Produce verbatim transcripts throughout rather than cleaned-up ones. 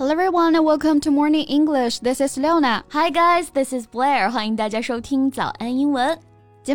Hello everyone and welcome to Morning English. This is Leona. Hi guys, this is Blair. 欢迎大家收听早安英文。节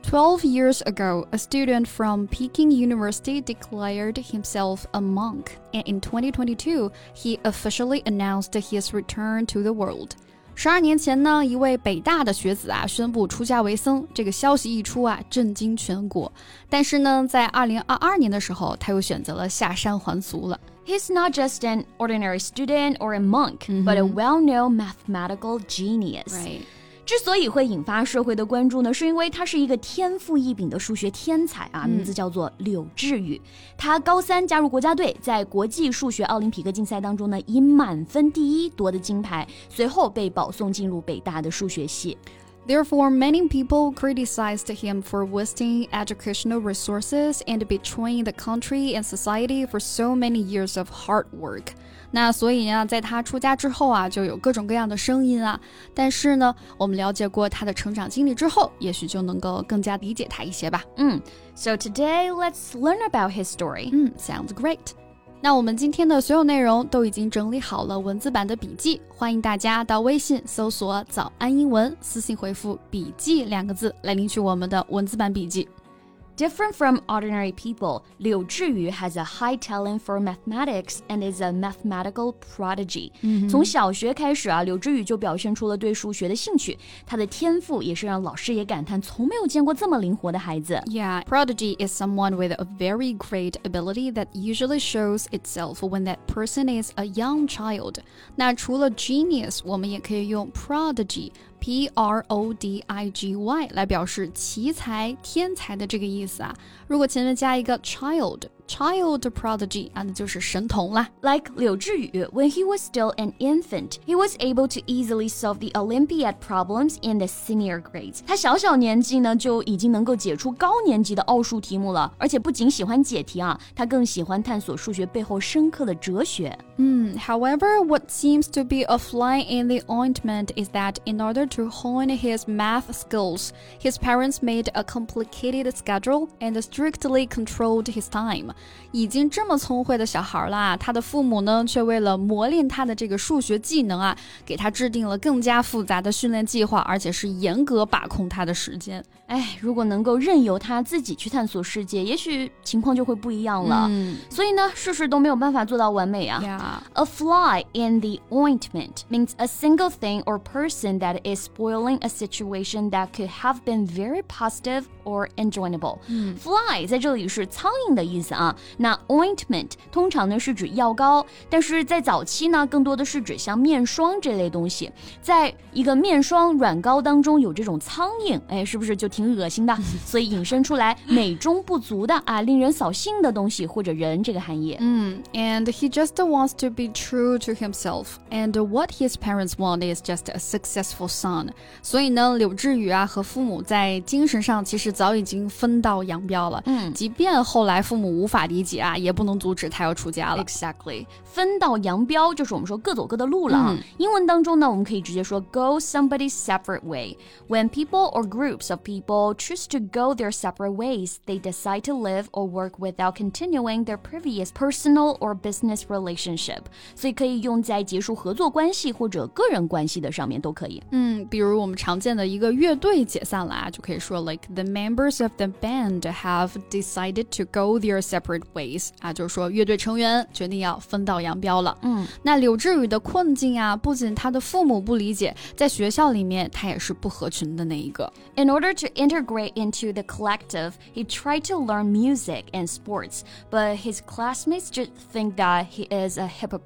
Twelve years ago, a student from Peking University declared himself a monk, and in twenty twenty-two, he officially announced his return to the world. 十二年前呢，一位北大的学子啊，宣布出家为僧。这个消息一出啊，震惊全国。但是呢，在二零二二年的时候，他又选择了下山还俗了。He's not just an ordinary student or a monk, mm-hmm. but a well-known mathematical genius. Right.之所以会引发社会的关注呢，是因为他是一个天赋异禀的数学天才啊，名字叫做柳智宇。他高三加入国家队，在国际数学奥林匹克竞赛当中呢，以满分第一夺得金牌，随后被保送进入北大的数学系。Therefore, many people criticized him for wasting educational resources and betraying the country and society for so many years of hard work.那所以呢，在他出家之后啊，就有各种各样的声音啊。但是呢，我们了解过他的成长经历之后，也许就能够更加理解他一些吧。嗯 ，So today let's learn about his story. 嗯 ，Sounds great. 那我们今天的所有内容都已经整理好了文字版的笔记，欢迎大家到微信搜索“早安英文”，私信回复“笔记”两个字来领取我们的文字版笔记。Different from ordinary people, Liu Zhiyu has a high talent for mathematics and is a mathematical prodigy. 从小学开始啊，柳智宇就表现出了对数学的兴趣。他的天赋也是让老师也感叹，从没有见过这么灵活的孩子。Yeah, prodigy is someone with a very great ability that usually shows itself when that person is a young child. 那除了 genius, 我们也可以用 prodigy.P R O D I G Y 来表示奇才天才的这个意思啊，如果前面加一个 child child prodigy 啊，那就是神童啦。Like 柳智宇 when he was still an infant, he was able to easily solve the Olympiad problems in the senior grades. 他小小年纪呢，就已经能够解出高年级的奥数题目了，而且不仅喜欢解题啊，他更喜欢探索数学背后深刻的哲学。嗯 However, what seems to be a fly in the ointment is that in order to hone his math skills, his parents made a complicated schedule and strictly controlled his time.已经这么聪慧的小孩了，他的父母呢，却为了磨练他的这个数学技能啊，给他制定了更加复杂的训练计划，而且是严格把控他的时间。哎，如果能够任由他自己去探索世界，也许情况就会不一样了。嗯，所以呢，事事都没有办法做到完美啊。Yeah. A fly in the ointment means a single thing or person that is spoiling a situation that could have been very positive or enjoyable. 嗯 Fly 在这里是苍蝇的意思啊。那 ointment 通常呢是指药膏，但是在早期呢更多的是指像面霜这类东西，在一个面霜软膏当中有这种苍蝇，哎，是不是就挺恶心的？所以引申出来美中不足的啊，令人扫兴的东西或者人这个含义。嗯 And he just wants to be true to himself, and what his parents want is just a successful son. 所以呢，柳智宇啊和父母在精神上其实早已经分道扬镳了。嗯，即便后来父母无法理解啊，也不能阻止他要出家了。Exactly， 分道扬镳就是我们说各走各的路了啊。嗯，英文当中呢，我们可以直接说 go somebody's separate way. When people or groups of people choose to go their separate ways, they decide to live or work without continuing their previous personal or business relationship. 所以可以用在结束合作关系或者个人关系的上面都可以。嗯，比如我们常见的一个乐队解散了啊，就可以说 like the members of the band have decided to go their separate ways 啊，就是说乐队成员决定要分道扬镳了。嗯，那柳智宇的困境啊，不仅他的父母不理解，在学校里面他也是不合群的那一个。In order to integrate into the collective, he tried to learn music and sports, but his classmates just think that he is a hypocrite.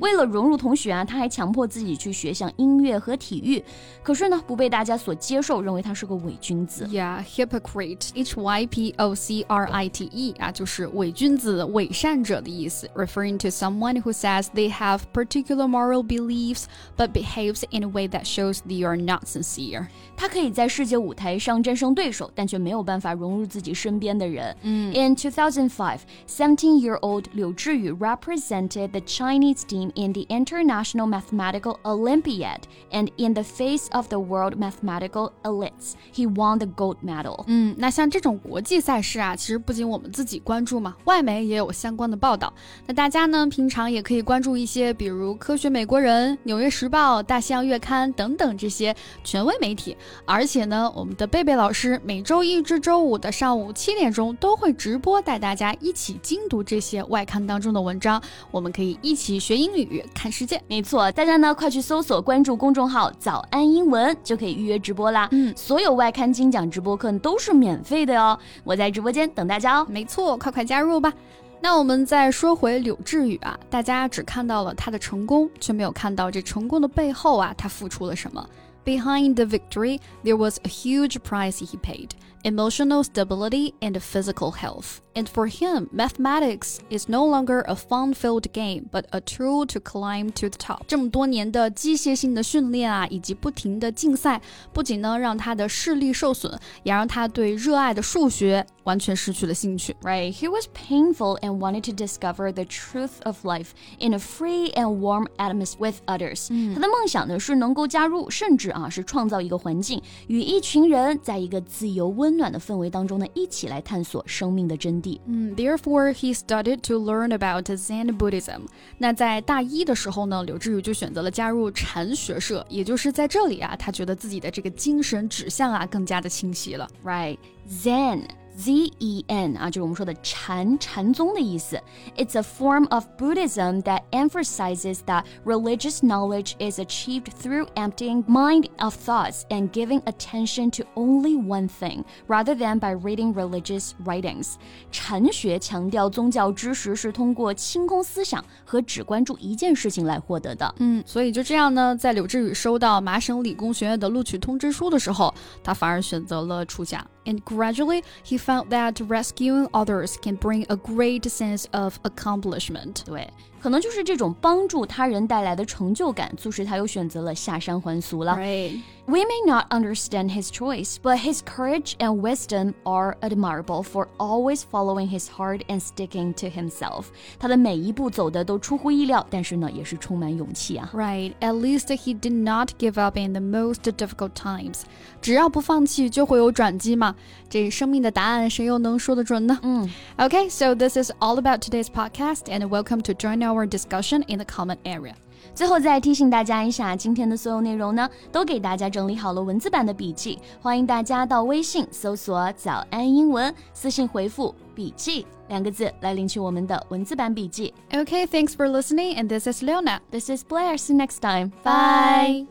为了融入同学啊，他还强迫自己去学像音乐和体育，可是呢，不被大家所接受，认为他是个伪君子。Yeah, hypocrite, H Y P O C R I T E 啊，就是就是伪君子、伪善者的意思 referring to someone who says they have particular moral beliefs but behaves in a way that shows they are not sincere. 他可以在世界舞台上战胜对手，但却没有办法融入自己身边的人。嗯、In two thousand five, seventeen-year-old Liu Zhiyu represented the Chinese team in the International Mathematical Olympiad and in the face of the world mathematical elites, he won the gold medal. 嗯，那像这种国际赛事啊，其实不仅我们自己关注嘛，外媒也有相关的报道。那大家呢，平常也可以关注一些，比如《科学美国人》、《纽约时报》、《大西洋月刊》等等这些权威媒体。而且呢，我们的贝贝老师每周一至周五的上午七点钟都会直播，带大家一起精读这些外刊当中的文章。我们可以一起学英语、看世界。没错，大家呢快去搜索关注公众号“早安英文”，就可以预约直播啦。嗯，所有外刊精讲直播课都是免费的哦。我在直播间等大家哦。没错，快快加入吧。那我们再说回柳智宇啊，大家只看到了他的成功，却没有看到这成功的背后啊，他付出了什么。Behind the victory, there was a huge price he paid, emotional stability and physical health. And for him, mathematics is no longer a fun-filled game, but a tool to climb to the top. 这么多年的机械性的训练啊，以及不停的竞赛，不仅呢让他的视力受损，也让他对热爱的数学完全失去了兴趣。Right, he was painful and wanted to discover the truth of life in a free and warm atmosphere with others. 他的梦想呢是能够加入，甚至啊是创造一个环境，与一群人在一个自由温暖的氛围当中呢，一起来探索生命的真谛。嗯 Therefore, he started to learn about Zen Buddhism. 那在大一的时候呢，柳智宇就选择了加入禅学社，也就是在这里啊，他觉得自己的这个精神指向啊更加的清晰了。Right, Zen.Z E N 啊，就是我们说的禅禅宗的意思。It's a form of Buddhism that emphasizes that religious knowledge is achieved through emptying mind of thoughts and giving attention to only one thing, rather than by reading religious writings. 禅学强调宗教知识是通过清空思想和只关注一件事情来获得的。嗯，所以就这样呢，在柳智宇收到麻省理工学院的录取通知书的时候，他反而选择了出家。And gradually, he found that rescuing others can bring a great sense of accomplishment. 对，可能就是这种帮助他人带来的成就感，促使他又选择了下山还俗了。Right. We may not understand his choice, but his courage and wisdom are admirable for always following his heart and sticking to himself. 他的每一步走的都出乎意料，但是呢，也是充满勇气啊。Right. At least he did not give up in the most difficult times. 只要不放弃，就会有转机嘛。这生命的答案谁又能说得准呢？嗯 Okay, so this is all about today's podcast, and welcome to join our discussion in the comment area. 最后再提醒大家一下，今天的所有内容呢，都给大家整理好了文字版的笔记，欢迎大家到微信搜索“早安英文”，私信回复“笔记”两个字来领取我们的文字版笔记。Okay, thanks for listening, and this is Leona. This is Blair. See you next time. Bye.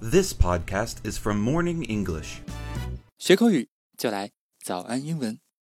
This podcast is from Morning English. 学口语就来早安英文。